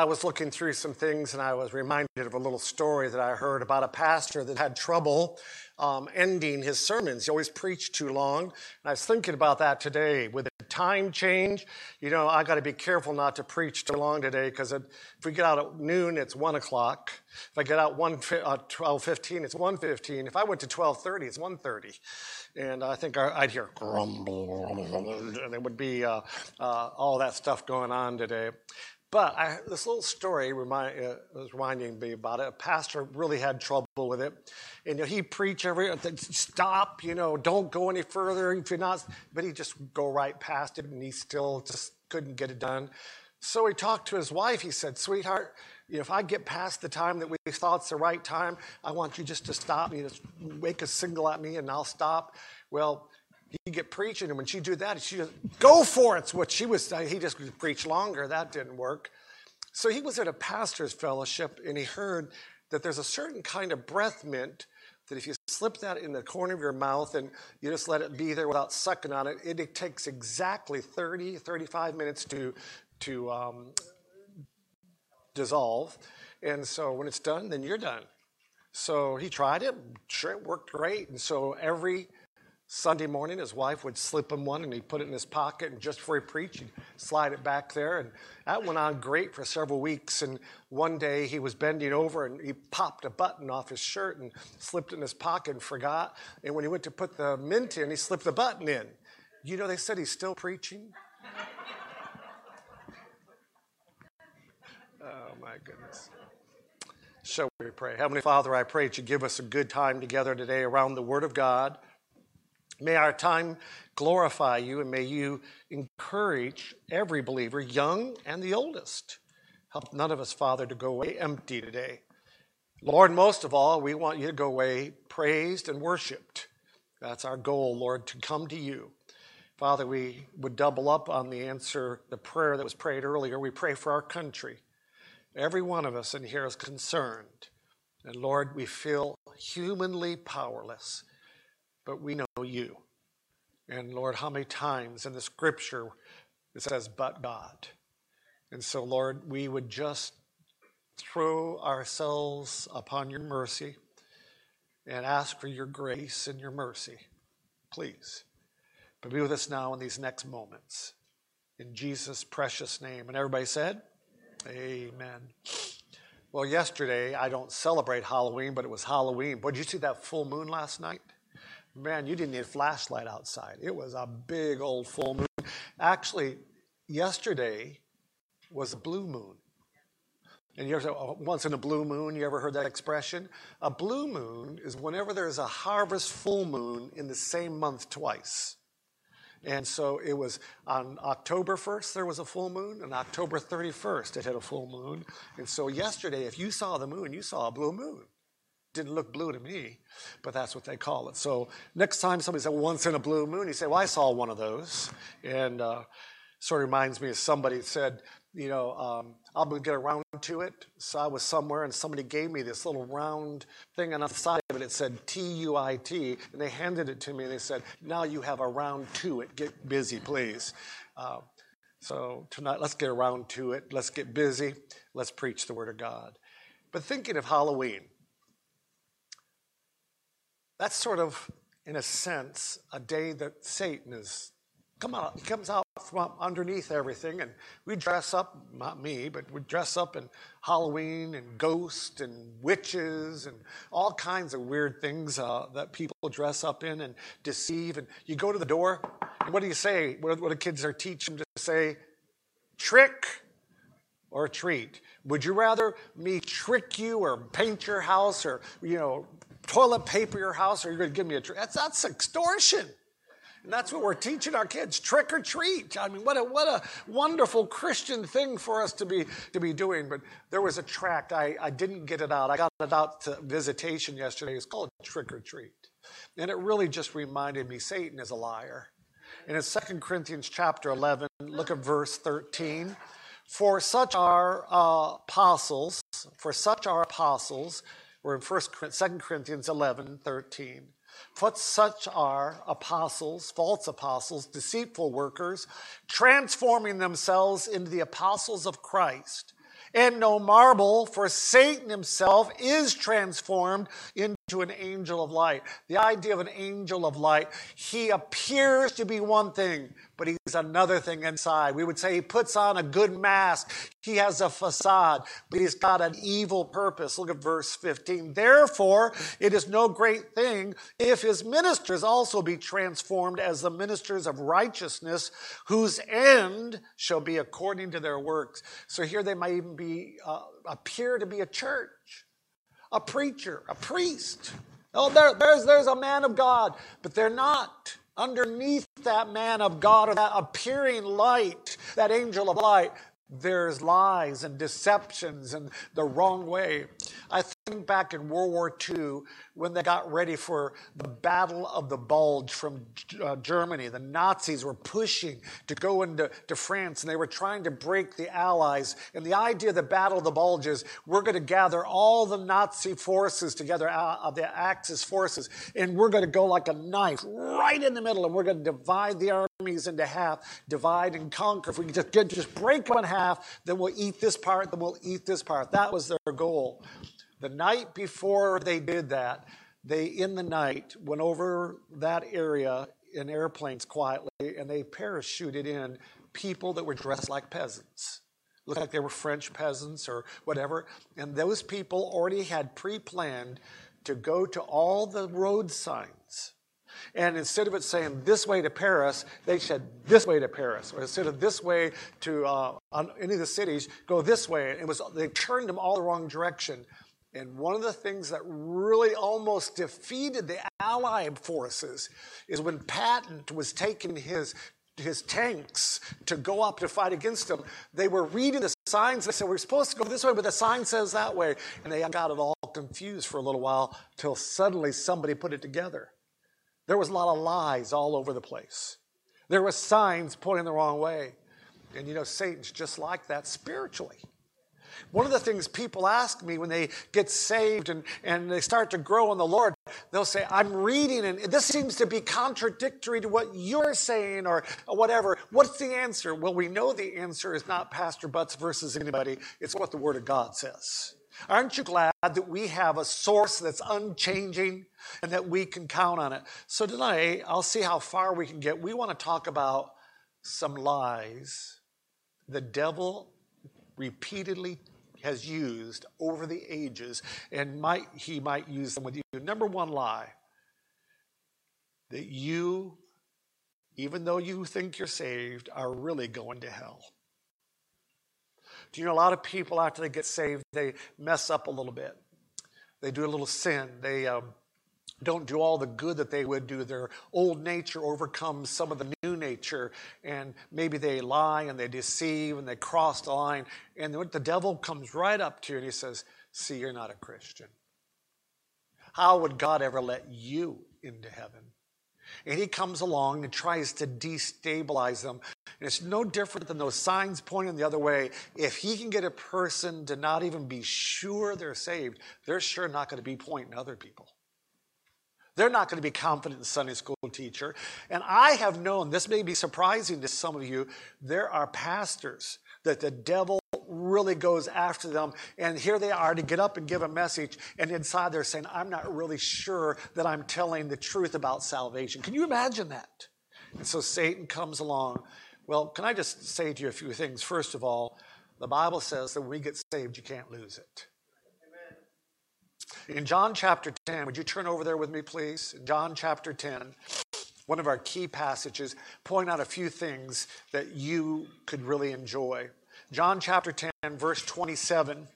I was looking through some things, and I was reminded of a little story that I heard about a pastor that had trouble ending his sermons. He always preached too long. And I was thinking about that today with the time change. You know, I got to be careful not to preach too long today, because if we get out at noon, it's 1 o'clock. If I get out 12:15, it's 1:15. If I went to 12:30, it's 1:30. And I think I'd hear grumble, and there would be all that stuff going on today. But this little story was reminding me about it. A pastor really had trouble with it. And he'd preach stop, don't go any further. If you're not, but he'd just go right past it, and he still just couldn't get it done. So he talked to his wife. He said, "Sweetheart, if I get past the time that we thought's the right time, I want you just to stop. You just make a signal at me, and I'll stop." Well, he'd get preaching, and when she'd do that, she'd just go for it. It's what she was saying. He just preached longer. That didn't work. So he was at a pastor's fellowship, and he heard that there's a certain kind of breath mint that if you slip that in the corner of your mouth and you just let it be there without sucking on it, it takes exactly 30, 35 minutes to dissolve. And so when it's done, then you're done. So he tried it. Sure, it worked great. And so every Sunday morning, his wife would slip him one, and he'd put it in his pocket, and just before he preached, he'd slide it back there. And that went on great for several weeks. And one day he was bending over, and he popped a button off his shirt and slipped it in his pocket and forgot. And when he went to put the mint in, he slipped the button in. They said he's still preaching. Oh, my goodness. Shall we pray? Heavenly Father, I pray that you give us a good time together today around the Word of God. May our time glorify you, and may you encourage every believer, young and the oldest. Help none of us, Father, to go away empty today. Lord, most of all, we want you to go away praised and worshiped. That's our goal, Lord, to come to you. Father, we would double up on the prayer that was prayed earlier. We pray for our country. Every one of us in here is concerned. And Lord, we feel humanly powerless. But we know you. And Lord, how many times in the scripture it says, but God. And so, Lord, we would just throw ourselves upon your mercy and ask for your grace and your mercy. Please. But be with us now in these next moments. In Jesus' precious name. And everybody said, Amen. Well, yesterday, I don't celebrate Halloween, but it was Halloween. Boy, did you see that full moon last night? Man, you didn't need a flashlight outside. It was a big old full moon. Actually, yesterday was a blue moon. And you ever say, once in a blue moon, you ever heard that expression? A blue moon is whenever there's a harvest full moon in the same month twice. And so it was on October 1st, there was a full moon, and October 31st, it had a full moon. And so yesterday, if you saw the moon, you saw a blue moon. Didn't look blue to me, but that's what they call it. So next time somebody said, once in a blue moon, you say, well, I saw one of those. And sort of reminds me of somebody said, I'll get around to it. So I was somewhere, and somebody gave me this little round thing on the side of it. It said TUIT, and they handed it to me, and they said, now you have a round to it. Get busy, please. So tonight, let's get around to it. Let's get busy. Let's preach the Word of God. But thinking of Halloween, that's sort of, in a sense, a day that Satan he comes out from underneath everything, and we dress up, not me, but we dress up in Halloween and ghosts and witches and all kinds of weird things that people dress up in and deceive. And you go to the door, and what do you say? What do kids are teaching to say? Trick or treat. Would you rather me trick you or paint your house or, toilet paper your house, or you're going to give me a trick? That's extortion. And that's what we're teaching our kids, trick or treat. I mean, what a wonderful Christian thing for us to be doing. But there was a tract. I didn't get it out. I got it out to visitation yesterday. It's called Trick or Treat. And it really just reminded me Satan is a liar. And in 2 Corinthians chapter 11, look at verse 13. For such are apostles, we're in 2 Corinthians 11, 13. For such are apostles, false apostles, deceitful workers, transforming themselves into the apostles of Christ. and no marvel, for Satan himself is transformed into an angel of light. The idea of an angel of light, he appears to be one thing, but he's another thing inside. We would say he puts on a good mask. He has a facade, but he's got an evil purpose. Look at verse 15. Therefore, it is no great thing if his ministers also be transformed as the ministers of righteousness, whose end shall be according to their works. So here they might even be appear to be a church, a preacher, a priest. Oh, there's a man of God, but they're not. Underneath that man of God, or that appearing light, that angel of light, there's lies and deceptions and the wrong way. I think back in World War II when they got ready for the Battle of the Bulge from Germany. The Nazis were pushing to go into France, and they were trying to break the Allies. And the idea of the Battle of the Bulge is we're going to gather all the Nazi forces together, the Axis forces, and we're going to go like a knife right in the middle, and we're going to divide the armies into half, divide and conquer. If we can just break them in half, then we'll eat this part, then we'll eat this part. That was their goal. The night before they did that, they, in the night, went over that area in airplanes quietly, and they parachuted in people that were dressed like peasants. Looked like they were French peasants or whatever. And those people already had pre-planned to go to all the road signs. And instead of it saying this way to Paris, they said this way to Paris. Or instead of this way to any of the cities, go this way. And they turned them all the wrong direction. And one of the things that really almost defeated the Allied forces is when Patton was taking his tanks to go up to fight against them, they were reading the signs. They said, we're supposed to go this way, but the sign says that way. And they got it all confused for a little while till suddenly somebody put it together. There was a lot of lies all over the place. There were signs pointing the wrong way. And you know, Satan's just like that spiritually. One of the things people ask me when they get saved and they start to grow in the Lord, they'll say, I'm reading and this seems to be contradictory to what you're saying or whatever. What's the answer? Well, we know the answer is not Pastor Butts versus anybody. It's what the Word of God says. Aren't you glad that we have a source that's unchanging and that we can count on it? So tonight, I'll see how far we can get. We want to talk about some lies the devil repeatedly has used over the ages, and he might use them with you. Number one lie, that you, even though you think you're saved, are really going to hell. Do you know a lot of people after they get saved, they mess up a little bit. They do a little sin. They don't do all the good that they would do. Their old nature overcomes some of the new nature, and maybe they lie and they deceive and they cross the line. And the devil comes right up to you and he says, see, you're not a Christian. How would God ever let you into heaven? And he comes along and tries to destabilize them. And it's no different than those signs pointing the other way. If he can get a person to not even be sure they're saved, they're sure not going to be pointing to other people. They're not going to be confident in Sunday school teacher. And I have known, this may be surprising to some of you, there are pastors that the devil really goes after them. And here they are to get up and give a message. And inside they're saying, I'm not really sure that I'm telling the truth about salvation. Can you imagine that? And so Satan comes along. Well, can I just say to you a few things? First of all, the Bible says that when we get saved, you can't lose it. In John chapter 10, would you turn over there with me, please? In John chapter 10, one of our key passages, point out a few things that you could really enjoy. John chapter 10, verse 27.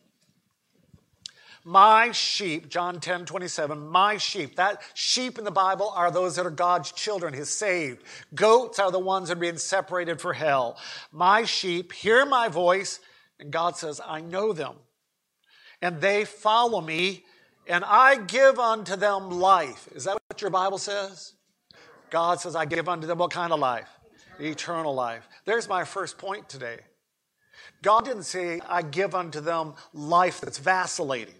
My sheep, John 10, 27, my sheep. That sheep in the Bible are those that are God's children, his saved. Goats are the ones that are being separated for hell. My sheep hear my voice, and God says, I know them, and they follow me, and I give unto them life. Is that what your Bible says? God says, I give unto them what kind of life? Eternal life. There's my first point today. God didn't say, I give unto them life that's vacillating.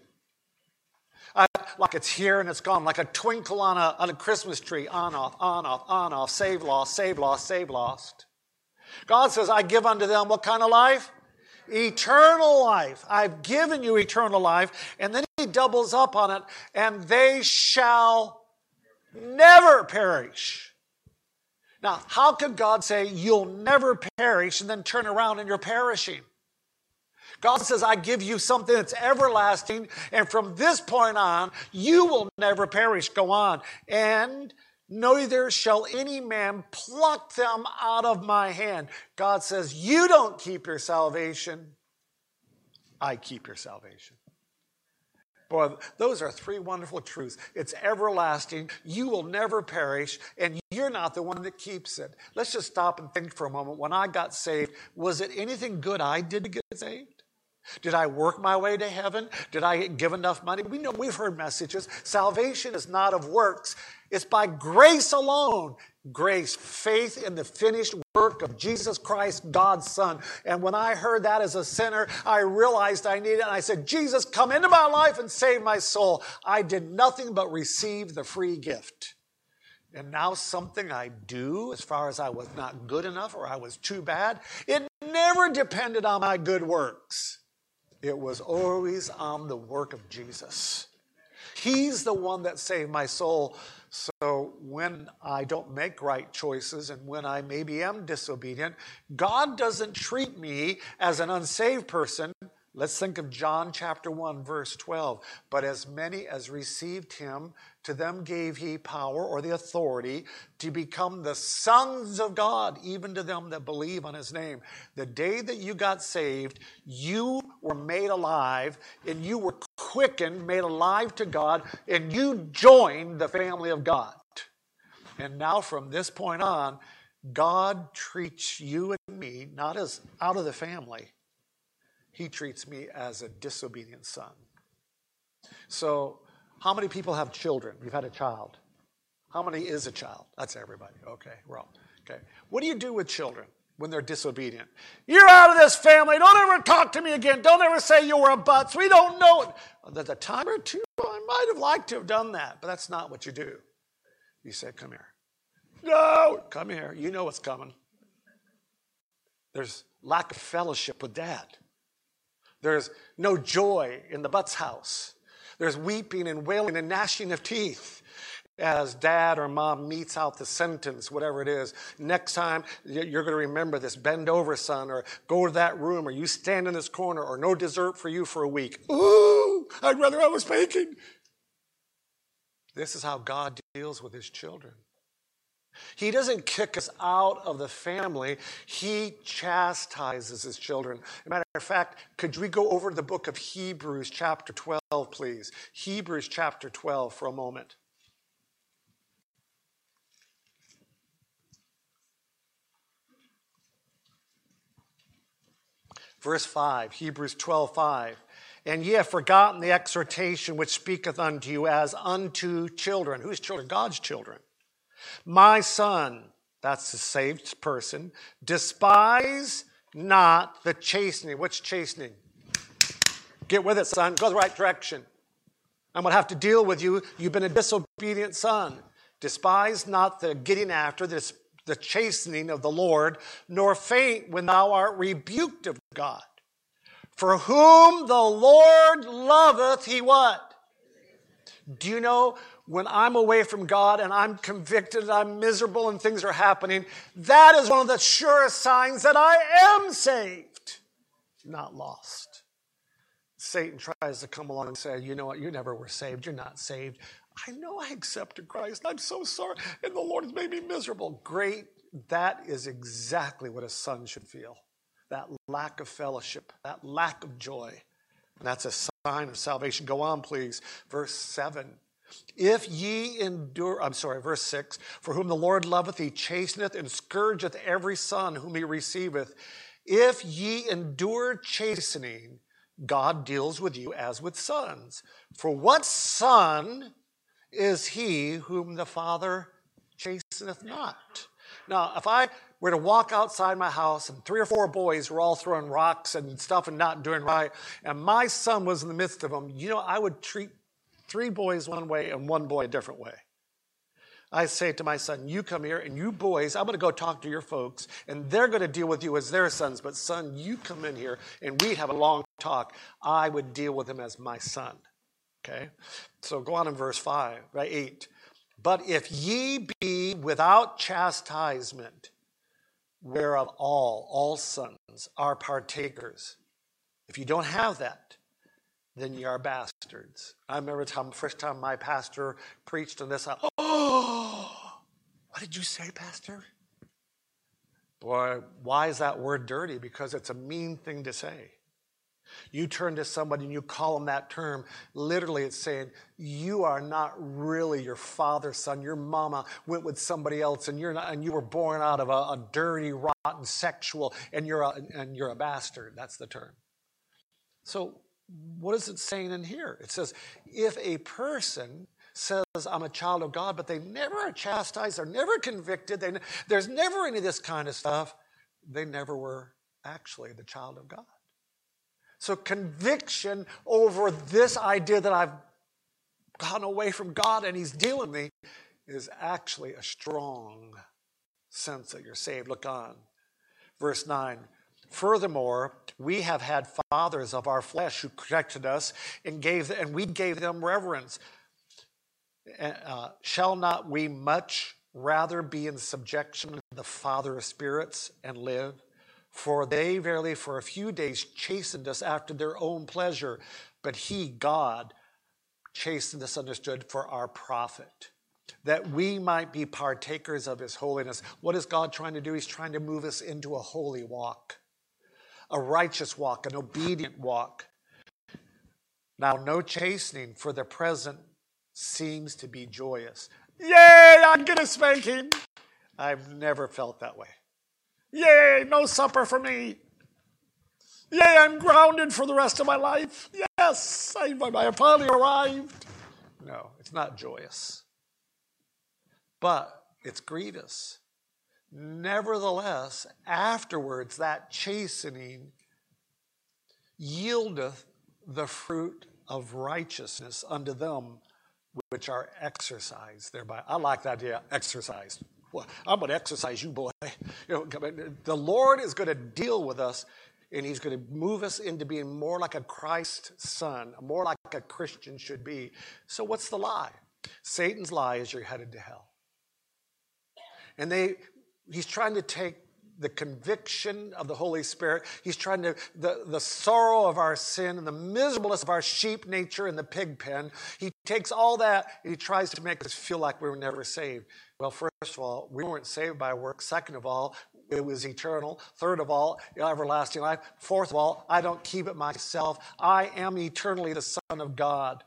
Like it's here and it's gone, like a twinkle on a Christmas tree, on, off, on, off, on, off, save, lost, save, lost, save, lost. God says, I give unto them what kind of life? eternal life. I've given you eternal life. And then he doubles up on it. And they shall never perish. Now, how could God say you'll never perish and then turn around and you're perishing? God says, I give you something that's everlasting, and from this point on, you will never perish. Go on. And neither shall any man pluck them out of my hand. God says, you don't keep your salvation. I keep your salvation. Boy, those are three wonderful truths. It's everlasting. You will never perish, and you're not the one that keeps it. Let's just stop and think for a moment. When I got saved, was it anything good I did to get saved? Did I work my way to heaven? Did I give enough money? We know, we've heard messages. Salvation is not of works. It's by grace alone. Grace, faith in the finished work of Jesus Christ, God's Son. And when I heard that as a sinner, I realized I needed it. And I said, Jesus, come into my life and save my soul. I did nothing but receive the free gift. And now something I do, as far as I was not good enough or I was too bad, it never depended on my good works. It was always on the work of Jesus. He's the one that saved my soul. So when I don't make right choices and when I maybe am disobedient, God doesn't treat me as an unsaved person. Let's think of John chapter 1, verse 12. But as many as received him, to them gave he power or the authority to become the sons of God, even to them that believe on his name. The day that you got saved, you were made alive, and you were quickened, made alive to God, and you joined the family of God. And now from this point on, God treats you and me not as out of the family. He treats me as a disobedient son. So how many people have children? You've had a child. How many is a child? That's everybody. Okay, we're all. Okay. What do you do with children when they're disobedient? You're out of this family. Don't ever talk to me again. Don't ever say you were a butts. We don't know it. There's a time or two, I might have liked to have done that, but that's not what you do. You say, come here. No, come here. You know what's coming. There's lack of fellowship with dad. There's no joy in the Butts house. There's weeping and wailing and gnashing of teeth as dad or mom meets out the sentence, whatever it is. Next time, you're going to remember this. Bend over, son, or go to that room, or you stand in this corner, or no dessert for you for a week. Ooh, I'd rather I was baking. This is how God deals with his children. He doesn't kick us out of the family. He chastises his children. As a matter of fact, could we go over to the book of Hebrews chapter 12, please? Hebrews chapter 12 for a moment. Verse 5, Hebrews 12, 5. And ye have forgotten the exhortation which speaketh unto you as unto children. Whose children? God's children. My son, that's the saved person, despise not the chastening. What's chastening? Get with it, son. Go the right direction. I'm going to have to deal with you. You've been a disobedient son. Despise not the getting after this, the chastening of the Lord, nor faint when thou art rebuked of God. For whom the Lord loveth, he what? Do you know? When I'm away from God and I'm convicted and I'm miserable and things are happening, that is one of the surest signs that I am saved, not lost. Satan tries to come along and say, you know what, you never were saved, you're not saved. I know I accepted Christ, I'm so sorry, and the Lord has made me miserable. Great, that is exactly what a son should feel, that lack of fellowship, that lack of joy. And that's a sign of salvation. Go on, please. Verse 7. If ye endure, verse 6, for whom the Lord loveth, he chasteneth and scourgeth every son whom he receiveth. If ye endure chastening, God deals with you as with sons. For what son is he whom the Father chasteneth not? Now, if I were to walk outside my house and 3 or 4 boys were all throwing rocks and stuff and not doing right, and my son was in the midst of them, you know, I would treat 3 boys one way and 1 boy a different way. I say to my son, you come here, and you boys, I'm going to go talk to your folks, and they're going to deal with you as their sons. But son, you come in here, and we have a long talk. I would deal with him as my son. Okay? So go on in verse 5, right, 8. But if ye be without chastisement, whereof all sons are partakers. If you don't have that, then ye are bastards. I remember the first time my pastor preached on this. What did you say, Pastor? Boy, why is that word dirty? Because it's a mean thing to say. You turn to somebody and you call them that term. Literally, it's saying, you are not really your father's son. Your mama went with somebody else, and you were born out of a dirty, rotten sexual, and you're a bastard. That's the term. So what is it saying in here? It says, if a person says, I'm a child of God, but they never are chastised, they're never convicted, there's never any of this kind of stuff, they never were actually the child of God. So conviction over this idea that I've gone away from God and he's dealing with me is actually a strong sense that you're saved. Look on. Verse 9. Furthermore, we have had fathers of our flesh who corrected us and we gave them reverence. Shall not we much rather be in subjection to the Father of spirits and live? For they verily for a few days chastened us after their own pleasure, but he, God, chastened us, understood, for our profit, that we might be partakers of his holiness. What is God trying to do? He's trying to move us into a holy walk, a righteous walk, an obedient walk. Now, no chastening for the present seems to be joyous. Yay, I'm going to spank him. I've never felt that way. Yay, no supper for me. Yay, I'm grounded for the rest of my life. Yes, I have finally arrived. No, it's not joyous. But it's grievous. Nevertheless, afterwards, that chastening yieldeth the fruit of righteousness unto them which are exercised thereby. I like that idea, exercised. Well, I'm going to exercise you, boy. The Lord is going to deal with us, and he's going to move us into being more like a Christ son, more like a Christian should be. So what's the lie? Satan's lie is you're headed to hell. And he's trying to take the conviction of the Holy Spirit. He's trying to, the sorrow of our sin and the miserableness of our sheep nature in the pig pen. He takes all that and he tries to make us feel like we were never saved. Well, first of all, we weren't saved by works. Second of all, it was eternal. Third of all, everlasting life. Fourth of all, I don't keep it myself. I am eternally the Son of God.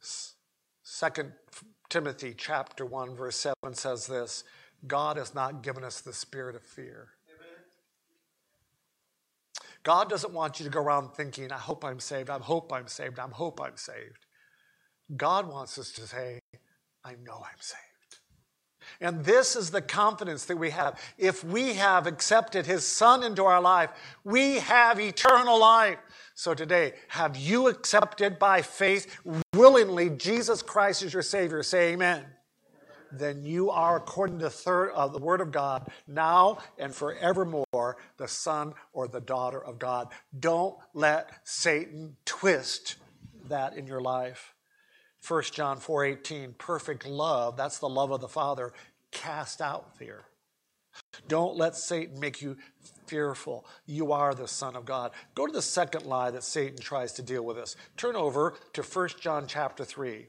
2 Timothy chapter 1, verse 7 says this, God has not given us the spirit of fear. Amen. God doesn't want you to go around thinking, I hope I'm saved, I hope I'm saved, I hope I'm saved. God wants us to say, I know I'm saved. And this is the confidence that we have. If we have accepted his son into our life, we have eternal life. So today, have you accepted by faith willingly Jesus Christ as your Savior? Say amen. Then you are, according to the Word of God, now and forevermore, the son or the daughter of God. Don't let Satan twist that in your life. 1 John 4:18, perfect love, that's the love of the Father, cast out fear. Don't let Satan make you fearful. You are the Son of God. Go to the second lie that Satan tries to deal with us. Turn over to 1 John chapter 3.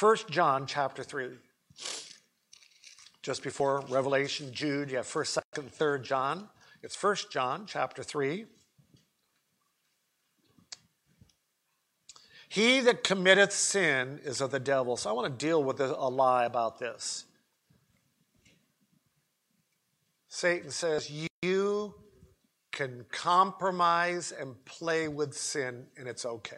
1 John chapter 3. Just before Revelation, Jude, you have 1st, 2nd, 3rd John. It's 1 John chapter 3. He that committeth sin is of the devil. So I want to deal with a lie about this. Satan says, you can compromise and play with sin, and it's okay.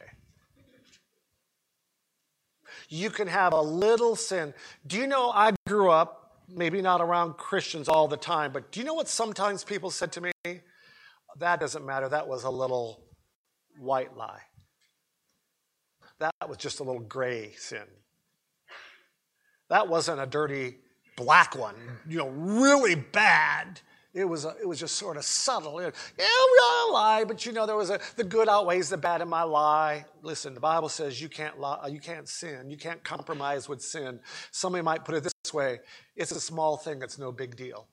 You can have a little sin. Do you know, I grew up, maybe not around Christians all the time, but do you know what sometimes people said to me? That doesn't matter. That was a little white lie. That was just a little gray sin. That wasn't a dirty black one, you know, really bad. It was just sort of subtle. Yeah, we all lie, but you know, there was the good outweighs the bad in my lie. Listen, the Bible says you can't lie, you can't sin, you can't compromise with sin. Somebody might put it this way: it's a small thing, it's no big deal.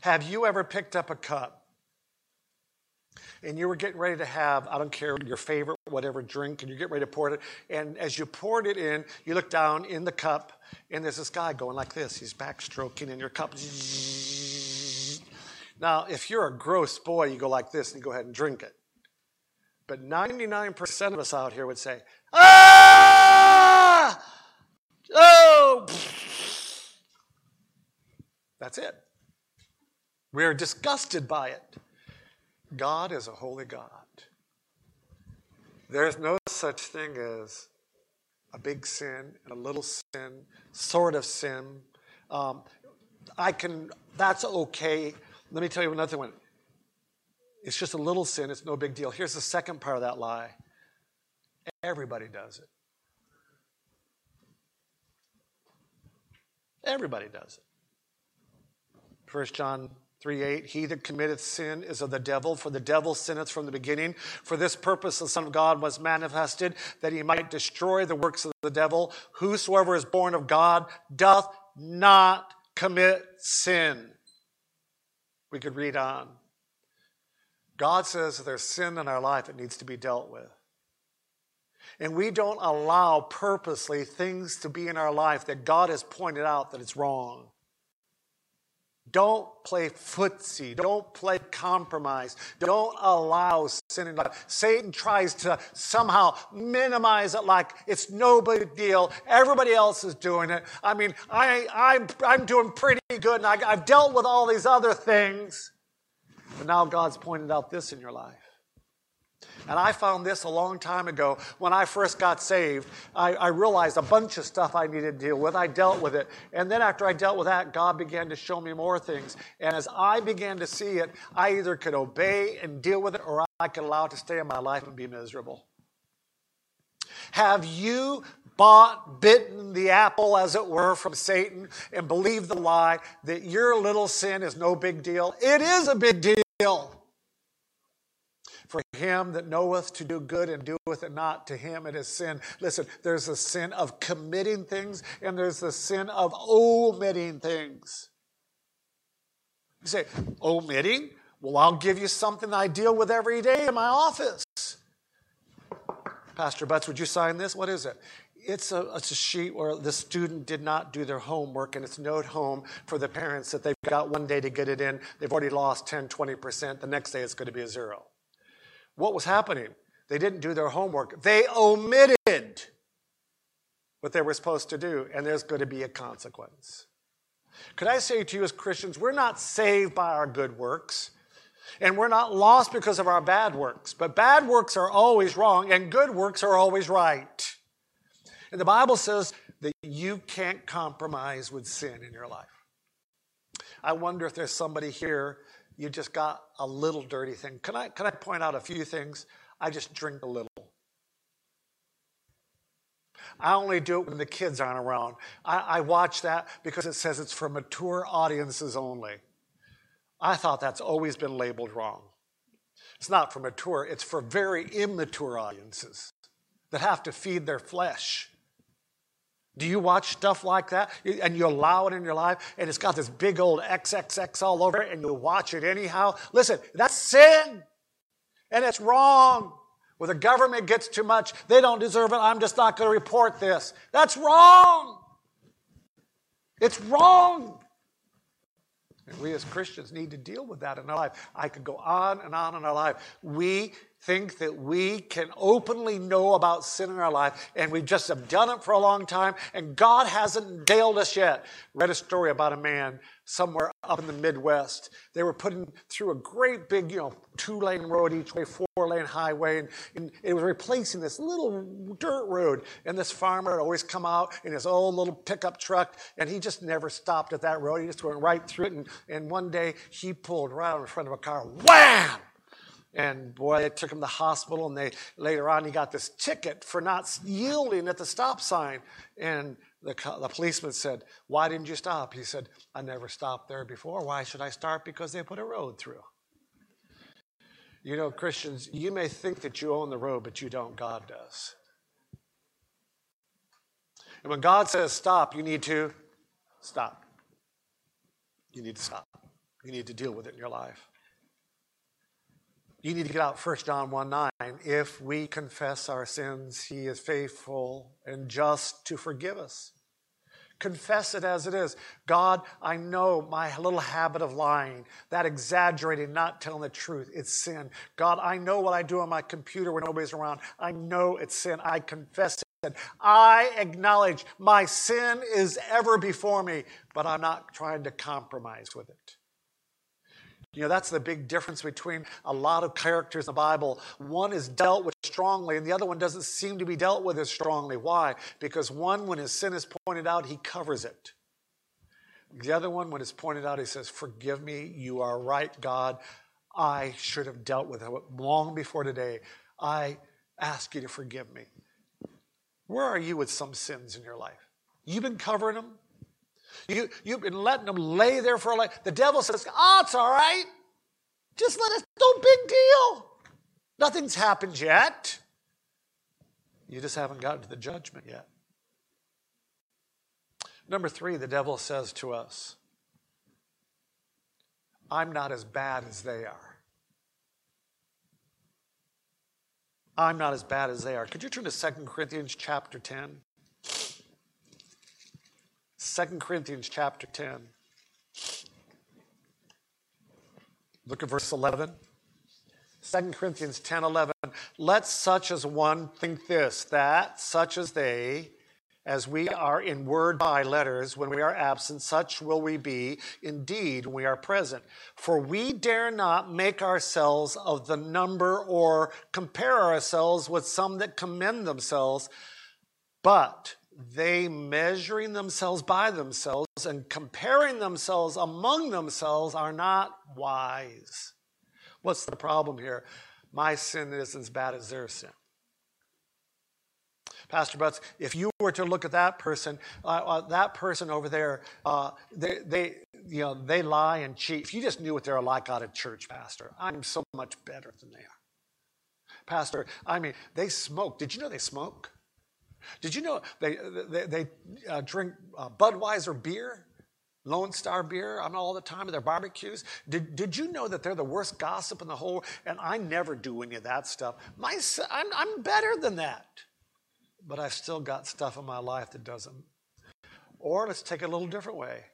Have you ever picked up a cup and you were getting ready to have, I don't care, your favorite whatever drink, and you get ready to pour it, and as you poured it in, you look down in the cup, and there's this guy going like this. He's backstroking in your cup. Now, if you're a gross boy, you go like this, and you go ahead and drink it. But 99% of us out here would say, ah! Oh! That's it. We're disgusted by it. God is a holy God. There's no such thing as a big sin, a little sin, sort of sin. That's okay. Let me tell you another one. It's just a little sin. It's no big deal. Here's the second part of that lie. Everybody does it. Everybody does it. 1 John 3:8, he that committeth sin is of the devil, for the devil sinneth from the beginning. For this purpose the Son of God was manifested, that he might destroy the works of the devil. Whosoever is born of God doth not commit sin. We could read on. God says if there's sin in our life, it needs to be dealt with. And we don't allow purposely things to be in our life that God has pointed out that it's wrong. Don't play footsie. Don't play compromise. Don't allow sin in life. Satan tries to somehow minimize it like it's no big deal. Everybody else is doing it. I mean, I'm doing pretty good, and I've dealt with all these other things. But now God's pointed out this in your life. And I found this a long time ago. When I first got saved, I realized a bunch of stuff I needed to deal with. I dealt with it. And then after I dealt with that, God began to show me more things. And as I began to see it, I either could obey and deal with it, or I could allow it to stay in my life and be miserable. Have you bitten the apple, as it were, from Satan and believed the lie that your little sin is no big deal? It is a big deal. For him that knoweth to do good and doeth it not, to him it is sin. Listen, there's the sin of committing things, and there's the sin of omitting things. You say, omitting? Well, I'll give you something I deal with every day in my office. Pastor Butts, would you sign this? What is it? It's a sheet where the student did not do their homework, and it's a note home for the parents that they've got one day to get it in. They've already lost 10, 20%. The next day it's going to be a zero. What was happening? They didn't do their homework. They omitted what they were supposed to do, and there's going to be a consequence. Could I say to you as Christians, we're not saved by our good works, and we're not lost because of our bad works. But bad works are always wrong, and good works are always right. And the Bible says that you can't compromise with sin in your life. I wonder if there's somebody here. You just got a little dirty thing. Can I point out a few things? I just drink a little. I only do it when the kids aren't around. I watch that because it says it's for mature audiences only. I thought that's always been labeled wrong. It's not for mature. It's for very immature audiences that have to feed their flesh. Do you watch stuff like that, and you allow it in your life, and it's got this big old XXX all over it, and you watch it anyhow? Listen, that's sin, and it's wrong. When the government gets too much, they don't deserve it, I'm just not going to report this. That's wrong. It's wrong. And we as Christians need to deal with that in our life. I could go on in our life. We think that we can openly know about sin in our life, and we just have done it for a long time, and God hasn't nailed us yet. Read a story about a man somewhere up in the Midwest. They were putting through a great big, you know, 2-lane road each way, 4-lane highway, and it was replacing this little dirt road. And this farmer would always come out in his old little pickup truck, and he just never stopped at that road. He just went right through it, and one day he pulled right out in front of a car. Wham! And boy, they took him to the hospital, and they later on he got this ticket for not yielding at the stop sign. And the policeman said, "Why didn't you stop?" He said, "I never stopped there before. Why should I stop? Because they put a road through." You know, Christians, you may think that you own the road, but you don't. God does. And when God says stop, you need to stop. You need to stop. You need to deal with it in your life. You need to get out 1 John 1:9. If we confess our sins, he is faithful and just to forgive us. Confess it as it is. God, I know my little habit of lying, that exaggerating, not telling the truth, it's sin. God, I know what I do on my computer when nobody's around. I know it's sin. I confess it. I acknowledge my sin is ever before me, but I'm not trying to compromise with it. You know, that's the big difference between a lot of characters in the Bible. One is dealt with strongly, and the other one doesn't seem to be dealt with as strongly. Why? Because one, when his sin is pointed out, he covers it. The other one, when it's pointed out, he says, "Forgive me, you are right, God. I should have dealt with it long before today. I ask you to forgive me." Where are you with some sins in your life? You've been covering them. You've been letting them lay there for a life. The devil says, it's all right. Just let us, no big deal. Nothing's happened yet. You just haven't gotten to the judgment yet. Number three, the devil says to us, I'm not as bad as they are. I'm not as bad as they are. Could you turn to 2 Corinthians chapter 10? 2 Corinthians chapter 10. Look at verse 11. 2 Corinthians 10:11. Let such as one think this, that such as they, as we are in word by letters, when we are absent, such will we be indeed when we are present. For we dare not make ourselves of the number or compare ourselves with some that commend themselves, but they measuring themselves by themselves and comparing themselves among themselves are not wise. What's the problem here? My sin isn't as bad as their sin. Pastor Butts, if you were to look at that person over there, they lie and cheat. If you just knew what they're like out of church, Pastor, I'm so much better than they are. Pastor, I mean, they smoke. Did you know they smoke? Did you know they drink Budweiser beer, Lone Star beer, all the time at their barbecues? Did you know that they're the worst gossip in the whole? And I never do any of that stuff. I'm better than that. But I've still got stuff in my life that doesn't. Or let's take it a little different way.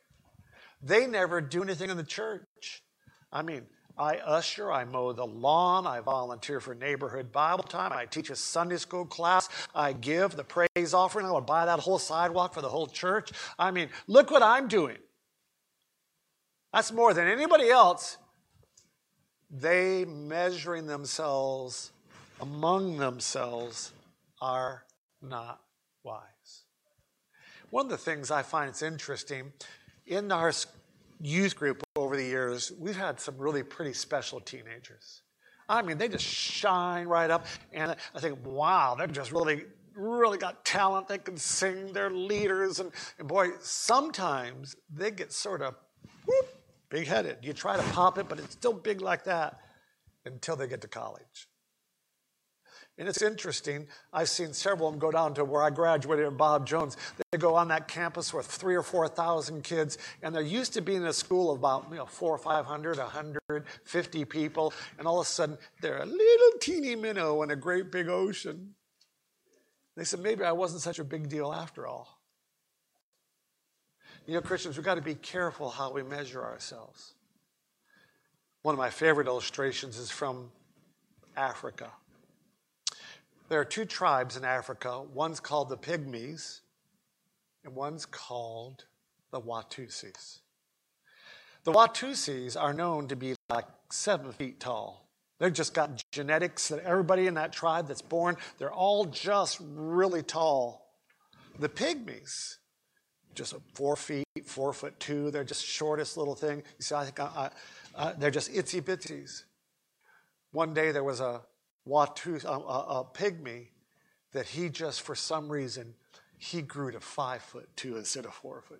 They never do anything in the church. I mean, I usher, I mow the lawn, I volunteer for neighborhood Bible time, I teach a Sunday school class, I give the praise offering, I would buy that whole sidewalk for the whole church. I mean, look what I'm doing. That's more than anybody else. They measuring themselves among themselves are not wise. One of the things I find it's interesting, in our youth group over the years, we've had some really pretty special teenagers. I mean, they just shine right up, and I think, wow, they've just really, really got talent. They can sing, they're leaders, and boy, sometimes they get sort of big-headed. You try to pop it, but it's still big like that until they get to college. And it's interesting, I've seen several of them go down to where I graduated in Bob Jones. They go on that campus with 3,000 or 4,000 kids, and they're used to being in a school of about 400 or 500, 150 people, and all of a sudden, they're a little teeny minnow in a great big ocean. They said, maybe I wasn't such a big deal after all. You know, Christians, we've got to be careful how we measure ourselves. One of my favorite illustrations is from Africa. There are two tribes in Africa. One's called the Pygmies, and one's called the Watusis. The Watusis are known to be like 7 feet tall. They've just got genetics that everybody in that tribe that's born, they're all just really tall. The Pygmies, just 4 feet, 4'2", they're just shortest little thing. You see, I think they're just itsy bitsies. One day there was a Watusis, a Pygmy, that he just, for some reason, he grew to 5'2" instead of 4'2".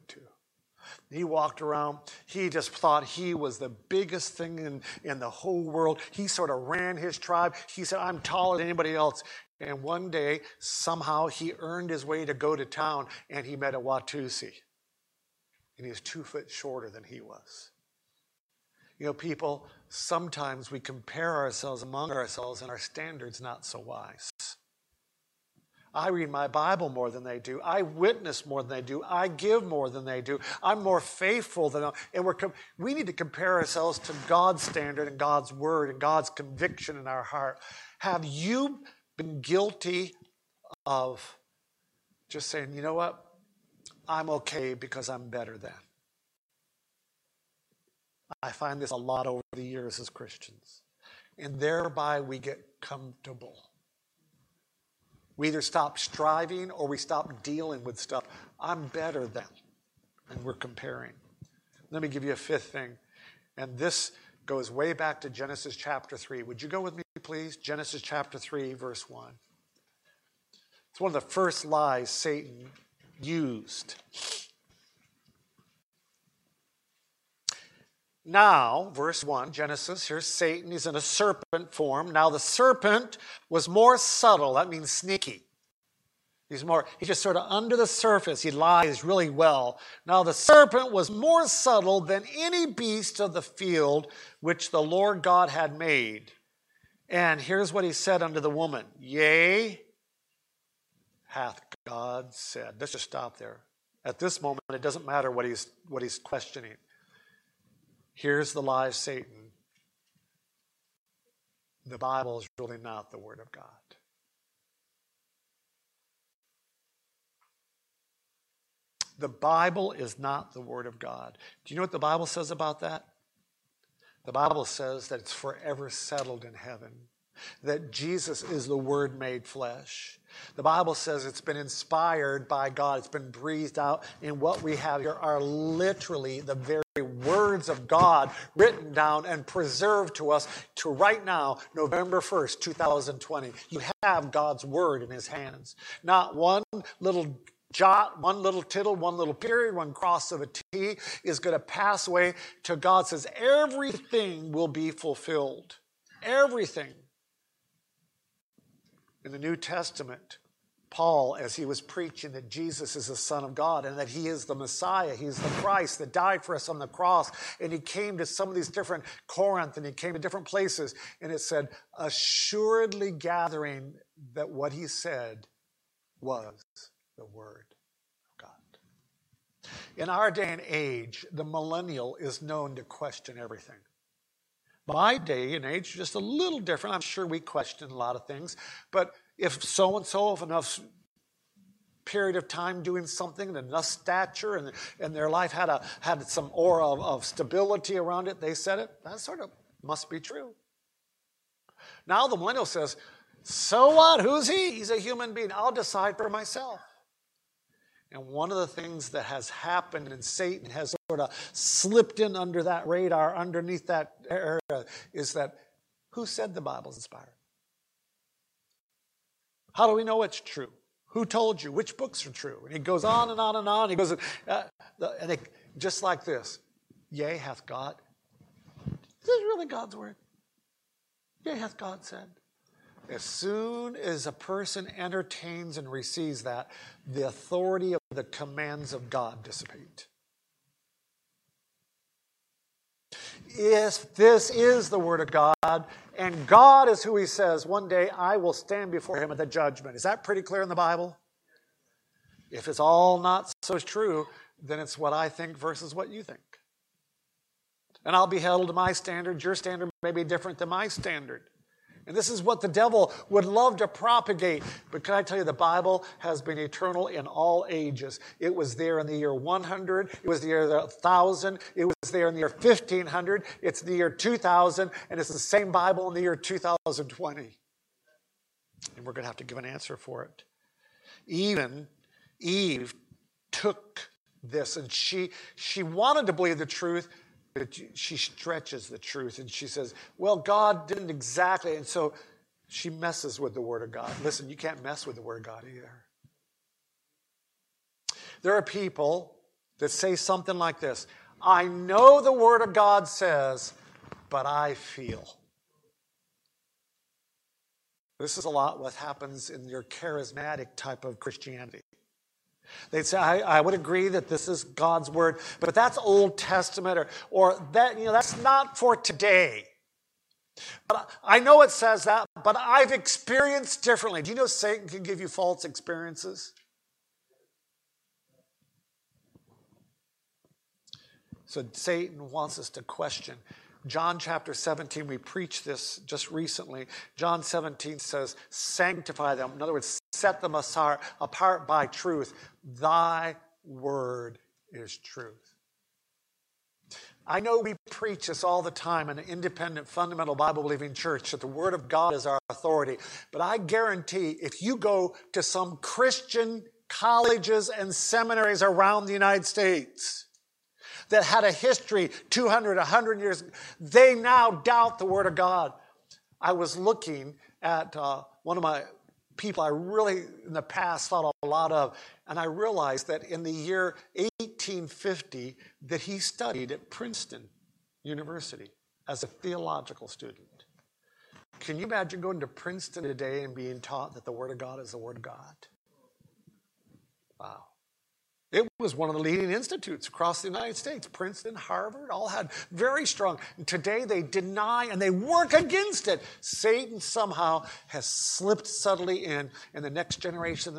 He walked around. He just thought he was the biggest thing in the whole world. He sort of ran his tribe. He said, I'm taller than anybody else. And one day, somehow, he earned his way to go to town, and he met a Watusi. And he was 2 foot shorter than he was. You know, people, sometimes we compare ourselves among ourselves, and our standard's not so wise. I read my Bible more than they do. I witness more than they do. I give more than they do. I'm more faithful than them. And we need to compare ourselves to God's standard and God's word and God's conviction in our heart. Have you been guilty of just saying, you know what? I'm okay because I'm better than. I find this a lot over the years as Christians. And thereby we get comfortable. We either stop striving or we stop dealing with stuff. I'm better than. And we're comparing. Let me give you a fifth thing. And this goes way back to Genesis chapter 3. Would you go with me, please? Genesis chapter 3, verse 1. It's one of the first lies Satan used. Now, verse 1, Genesis, here's Satan, he's in a serpent form. Now the serpent was more subtle, that means sneaky. He's just sort of under the surface, he lies really well. Now the serpent was more subtle than any beast of the field which the Lord God had made. And here's what he said unto the woman, Yea, hath God said. Let's just stop there. At this moment, it doesn't matter what he's questioning. Here's the lie of Satan. The Bible is really not the Word of God. The Bible is not the Word of God. Do you know what the Bible says about that? The Bible says that it's forever settled in heaven, that Jesus is the Word made flesh. The Bible says it's been inspired by God. It's been breathed out. And what we have here are literally the very words of God written down and preserved to us to right now, November 1st, 2020. You have God's word in his hands. Not one little jot, one little tittle, one little period, one cross of a T is going to pass away till God says everything will be fulfilled. Everything. In the New Testament, Paul, as he was preaching that Jesus is the Son of God and that he is the Messiah, he's the Christ that died for us on the cross, and he came to some of these different Corinth, and he came to different places, and it said, assuredly gathering that what he said was the Word of God. In our day and age, the millennial is known to question everything. My day and age is just a little different. I'm sure we question a lot of things. But if so-and-so of enough period of time doing something and enough stature and their life had some aura of stability around it, they said it, that sort of must be true. Now the millennial says, so what? Who's he? He's a human being. I'll decide for myself. And one of the things that has happened, and Satan has sort of slipped in under that radar, underneath that area, is that who said the Bible's inspired? How do we know it's true? Who told you? Which books are true? And he goes on and on and on. He goes, and it, just like this, yea, hath God. Is this really God's word? Yea, hath God said. As soon as a person entertains and receives that, the authority of the commands of God dissipate. If this is the word of God, and God is who he says, one day I will stand before him at the judgment. Is that pretty clear in the Bible? If it's all not so true, then it's what I think versus what you think. And I'll be held to my standard. Your standard may be different than my standard. And this is what the devil would love to propagate. But can I tell you, the Bible has been eternal in all ages. It was there in the year 100. It was the year 1000. It was there in the year 1500. It's the year 2000. And it's the same Bible in the year 2020. And we're going to have to give an answer for it. Even Eve took this, and she wanted to believe the truth, she stretches the truth and she says, well, God didn't exactly. And so she messes with the Word of God. Listen, you can't mess with the Word of God either. There are people that say something like this: I know the Word of God says, but I feel. This is a lot what happens in your charismatic type of Christianity. They'd say, I would agree that this is God's Word, but that's Old Testament, or that, you know, that's not for today. But I know it says that, but I've experienced differently. Do you know Satan can give you false experiences? So Satan wants us to question. John chapter 17, we preached this just recently. John 17 says, sanctify them. In other words, set them apart by truth. Thy word is truth. I know we preach this all the time in an independent, fundamental, Bible-believing church that the Word of God is our authority. But I guarantee if you go to some Christian colleges and seminaries around the United States that had a history 200, 100 years, they now doubt the Word of God. I was looking at one of my people I really in the past thought a lot of, and I realized that in the year 1850 that he studied at Princeton University as a theological student. Can you imagine going to Princeton today and being taught that the Word of God is the Word of God? Wow. It was one of the leading institutes across the United States. Princeton, Harvard, all had very strong. Today they deny and they work against it. Satan somehow has slipped subtly in, and the next generation,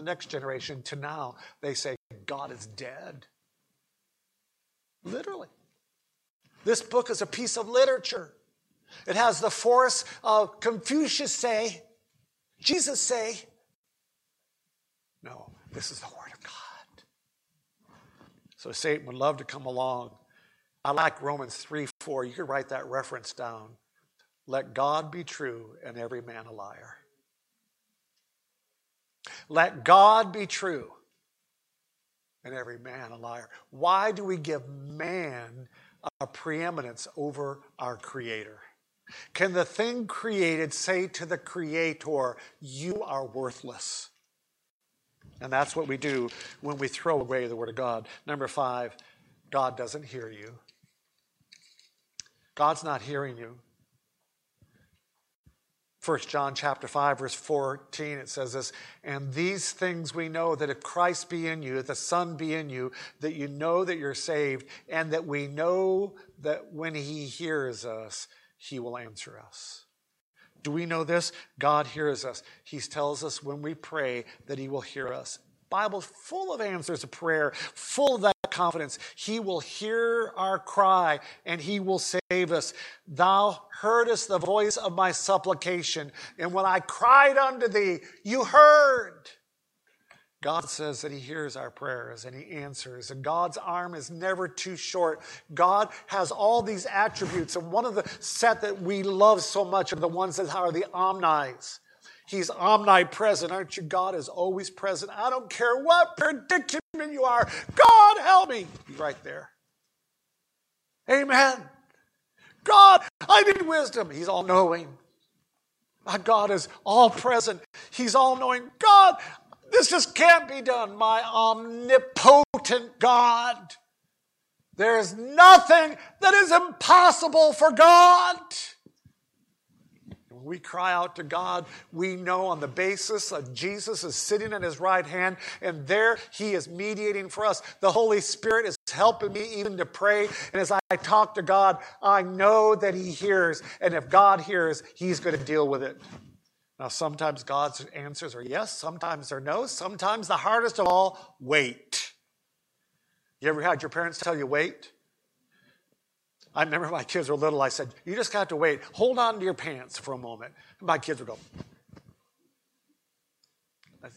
to now they say, God is dead. Literally. This book is a piece of literature. It has the force of Confucius say, Jesus say. No, this is the Word of God. So Satan would love to come along. I like Romans 3:4. You could write that reference down. Let God be true and every man a liar. Let God be true and every man a liar. Why do we give man a preeminence over our Creator? Can the thing created say to the Creator, you are worthless? And that's what we do when we throw away the Word of God. Number 5, God doesn't hear you. God's not hearing you. 1 John chapter 5, verse 14, it says this, and these things we know, that if Christ be in you, if the Son be in you, that you know that you're saved, and that we know that when He hears us, He will answer us. Do we know this? God hears us. He tells us when we pray that He will hear us. Bible's full of answers to prayer, full of that confidence. He will hear our cry and He will save us. Thou heardest the voice of my supplication, and when I cried unto Thee, You heard. God says that He hears our prayers and He answers, and God's arm is never too short. God has all these attributes, and one of the set that we love so much are the ones that are the omnis. He's omnipresent, aren't you? God is always present. I don't care what predicament you are. God, help me. He's right there. Amen. God, I need wisdom. He's all-knowing. My God is all-present. He's all-knowing. God, this just can't be done, my omnipotent God. There is nothing that is impossible for God. When we cry out to God, we know on the basis that Jesus is sitting at His right hand, and there He is mediating for us. The Holy Spirit is helping me even to pray. And as I talk to God, I know that He hears. And if God hears, He's going to deal with it. Now, sometimes God's answers are yes, sometimes they're no, sometimes the hardest of all, wait. You ever had your parents tell you, wait? I remember my kids were little, I said, you just got to wait. Hold on to your pants for a moment. And my kids would go,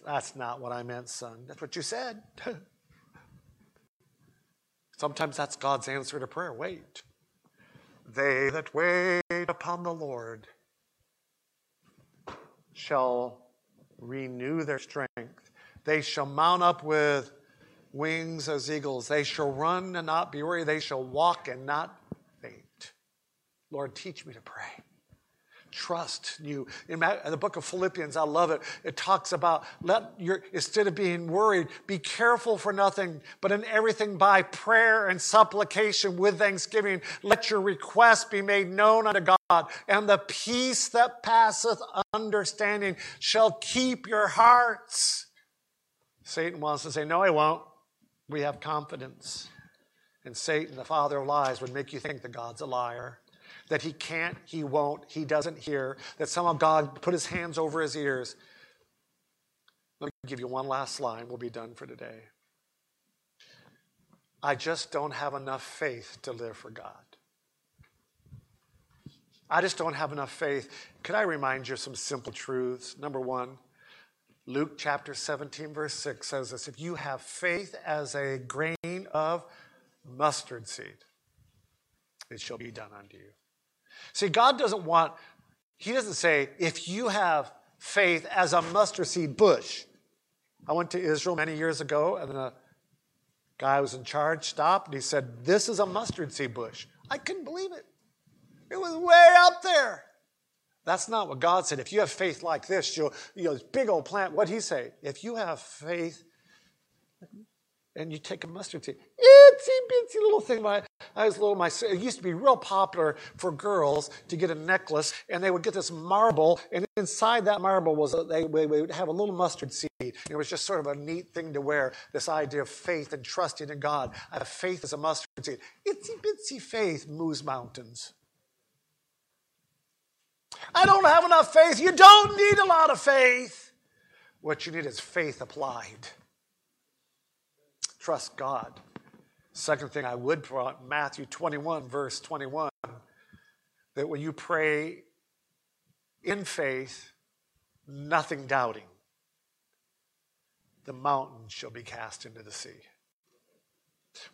that's not what I meant, son. That's what you said. Sometimes that's God's answer to prayer, wait. They that wait upon the Lord shall renew their strength. They shall mount up with wings as eagles. They shall run and not be weary. They shall walk and not faint. Lord, teach me to pray. Trust you. In the book of Philippians, I love it. It talks about instead of being worried, be careful for nothing, but in everything by prayer and supplication with thanksgiving, let your requests be made known unto God, and the peace that passeth understanding shall keep your hearts. Satan wants to say, no, I won't. We have confidence. And Satan, the father of lies, would make you think that God's a liar. That he can't, he won't, he doesn't hear, that somehow God put his hands over his ears. Let me give you one last line. We'll be done for today. I just don't have enough faith to live for God. I just don't have enough faith. Could I remind you of some simple truths? Number one, Luke chapter 17, verse 6 says this: if you have faith as a grain of mustard seed, it shall be done unto you. See, God doesn't want, he doesn't say, if you have faith as a mustard seed bush. I went to Israel many years ago, and a guy who was in charge stopped, and he said, this is a mustard seed bush. I couldn't believe it. It was way out there. That's not what God said. If you have faith like this, you'll this big old plant. What'd he say? If you have faith, and you take a mustard seed, itsy bitsy little thing. I was little myself. It used to be real popular for girls to get a necklace, and they would get this marble, and inside that marble was they would have a little mustard seed. It was just sort of a neat thing to wear. This idea of faith and trusting in God. I have faith as a mustard seed. Itsy bitsy faith moves mountains. I don't have enough faith. You don't need a lot of faith. What you need is faith applied. Trust God. Second thing I would point out, Matthew 21, verse 21, that when you pray in faith, nothing doubting, the mountain shall be cast into the sea.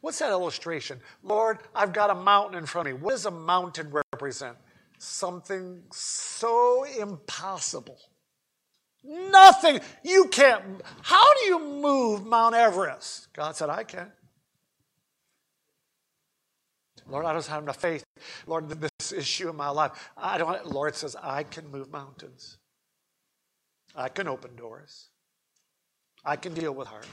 What's that illustration? Lord, I've got a mountain in front of me. What does a mountain represent? Something so impossible. Nothing. You can't. How do you move Mount Everest? God said, I can. Lord, I don't have enough faith. Lord, this issue in my life. Lord says, I can move mountains. I can open doors. I can deal with hearts.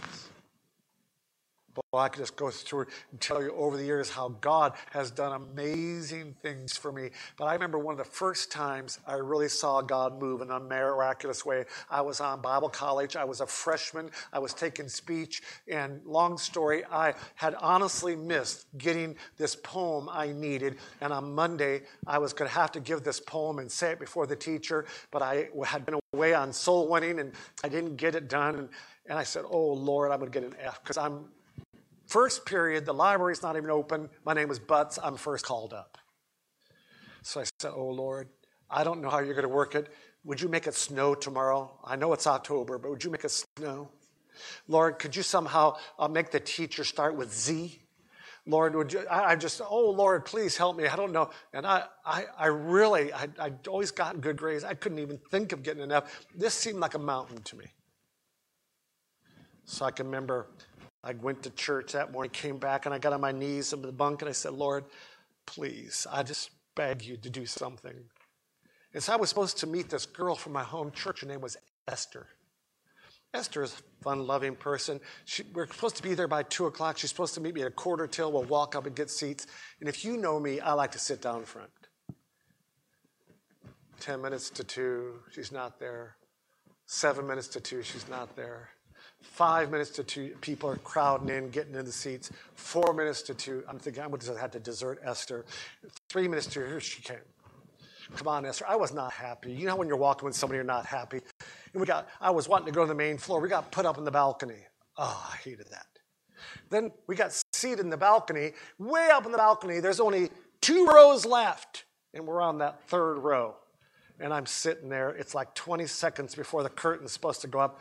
Boy, I could just go through and tell you over the years how God has done amazing things for me. But I remember one of the first times I really saw God move in a miraculous way. I was on Bible college. I was a freshman. I was taking speech. And long story, I had honestly missed getting this poem I needed. And on Monday, I was going to have to give this poem and say it before the teacher. But I had been away on soul winning, and I didn't get it done. And I said, oh, Lord, I'm going to get an F because I'm first period, the library's not even open. My name is Butts. I'm first called up. So I said, oh, Lord, I don't know how you're going to work it. Would you make it snow tomorrow? I know it's October, but would you make it snow? Lord, could you somehow make the teacher start with Z? Lord, would you, oh, Lord, please help me. I don't know. And I'd always gotten good grades. I couldn't even think of getting an F. This seemed like a mountain to me. So I can remember I went to church that morning, came back, and I got on my knees in the bunk, and I said, Lord, please, I just beg you to do something. And so I was supposed to meet this girl from my home church. Her name was Esther. Esther is a fun-loving person. We're supposed to be there by 2 o'clock. She's supposed to meet me at 1:45. We'll walk up and get seats. And if you know me, I like to sit down front. 10 minutes to 2, she's not there. 7 minutes to 2, she's not there. 5 minutes to 2, people are crowding in, getting in the seats. 4 minutes to 2, I'm thinking I'm going to have to desert Esther. 3 minutes to here she came. Come on, Esther. I was not happy. You know when you're walking with somebody, you're not happy. And I was wanting to go to the main floor. We got put up on the balcony. Oh, I hated that. Then we got seated in the balcony. Way up in the balcony, there's only 2 rows left, and we're on that 3rd row. And I'm sitting there. It's like 20 seconds before the curtain's supposed to go up.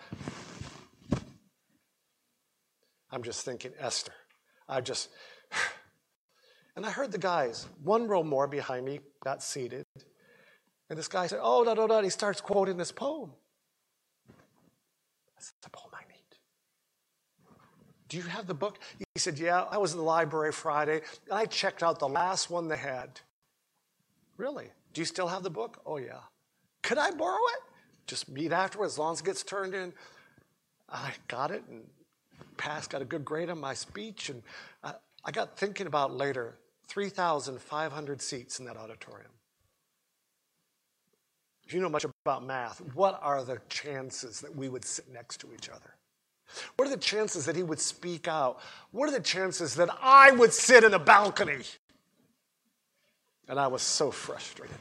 I'm just thinking, Esther. And I heard the guys, 1 row more behind me, got seated. And this guy said, oh, da, da, da. He starts quoting this poem. That's the poem I need. Do you have the book? He said, yeah, I was in the library Friday, and I checked out the last one they had. Really? Do you still have the book? Oh, yeah. Could I borrow it? Just meet afterwards, as long as it gets turned in. I got it and passed, got a good grade on my speech. And I got thinking about later, 3,500 seats in that auditorium. If you know much about math, what are the chances that we would sit next to each other? What are the chances that he would speak out? What are the chances that I would sit in a balcony? And I was so frustrated.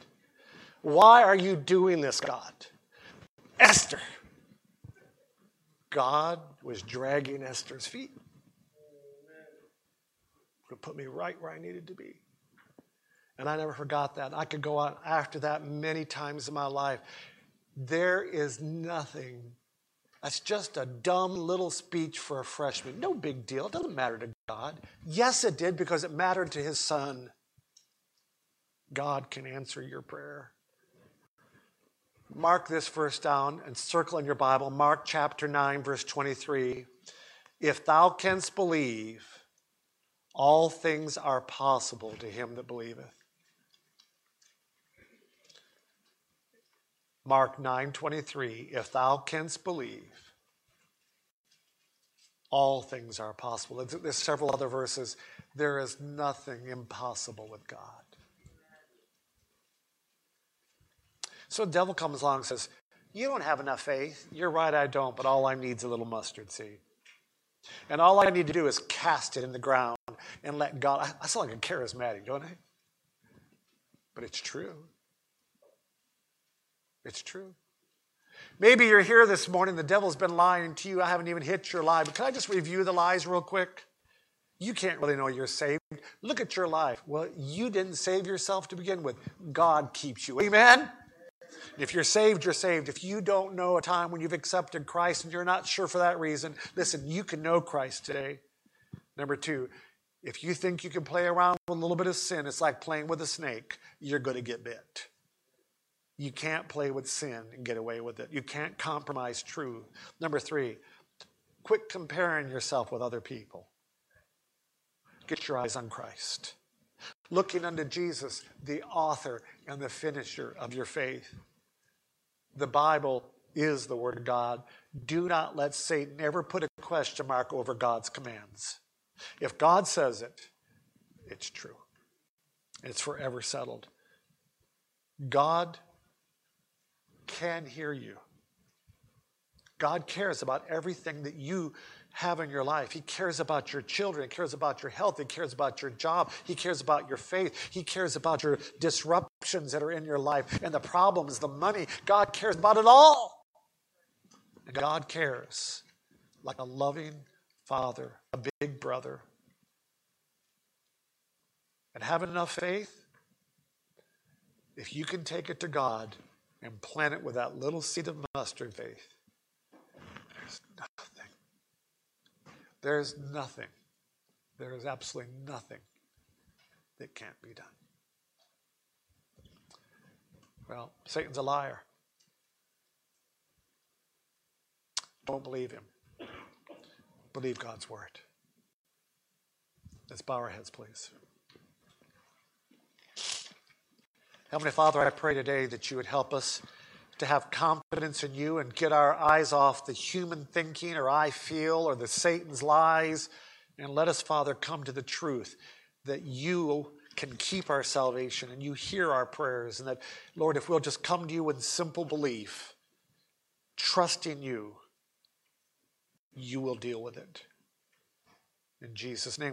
Why are you doing this, God? Esther. God was dragging Esther's feet. To put me right where I needed to be. And I never forgot that. I could go on after that many times in my life. There is nothing. That's just a dumb little speech for a freshman. No big deal. It doesn't matter to God. Yes, it did, because it mattered to his son. God can answer your prayer. Mark this verse down and circle in your Bible. Mark chapter 9, verse 23. If thou canst believe, all things are possible to him that believeth. Mark 9:23, if thou canst believe, all things are possible. There's several other verses. There is nothing impossible with God. So the devil comes along and says, you don't have enough faith. You're right, I don't, but all I need is a little mustard seed. And all I need to do is cast it in the ground and let God. I sound like a charismatic, don't I? But it's true. It's true. Maybe you're here this morning. The devil's been lying to you. I haven't even hit your lie. But can I just review the lies real quick? You can't really know you're saved. Look at your life. Well, you didn't save yourself to begin with. God keeps you. Amen? If you're saved, you're saved. If you don't know a time when you've accepted Christ and you're not sure for that reason, listen, you can know Christ today. Number two, if you think you can play around with a little bit of sin, it's like playing with a snake. You're going to get bit. You can't play with sin and get away with it. You can't compromise truth. Number three, quit comparing yourself with other people. Get your eyes on Christ. Looking unto Jesus, the author and the finisher of your faith. The Bible is the Word of God. Do not let Satan ever put a question mark over God's commands. If God says it, it's true. It's forever settled. God can hear you. God cares about everything that you have in your life. He cares about your children. He cares about your health. He cares about your job. He cares about your faith. He cares about your disruptions that are in your life and the problems, the money. God cares about it all. And God cares like a loving father, a big brother. And having enough faith, if you can take it to God and plant it with that little seed of mustard faith, there's nothing. There's nothing. There is absolutely nothing that can't be done. Well, Satan's a liar. Don't believe him. Believe God's word. Let's bow our heads, please. Heavenly Father, I pray today that you would help us to have confidence in you and get our eyes off the human thinking or I feel or the Satan's lies, and let us, Father, come to the truth that you can keep our salvation and you hear our prayers, and that, Lord, if we'll just come to you in simple belief, trusting you, you will deal with it. In Jesus' name.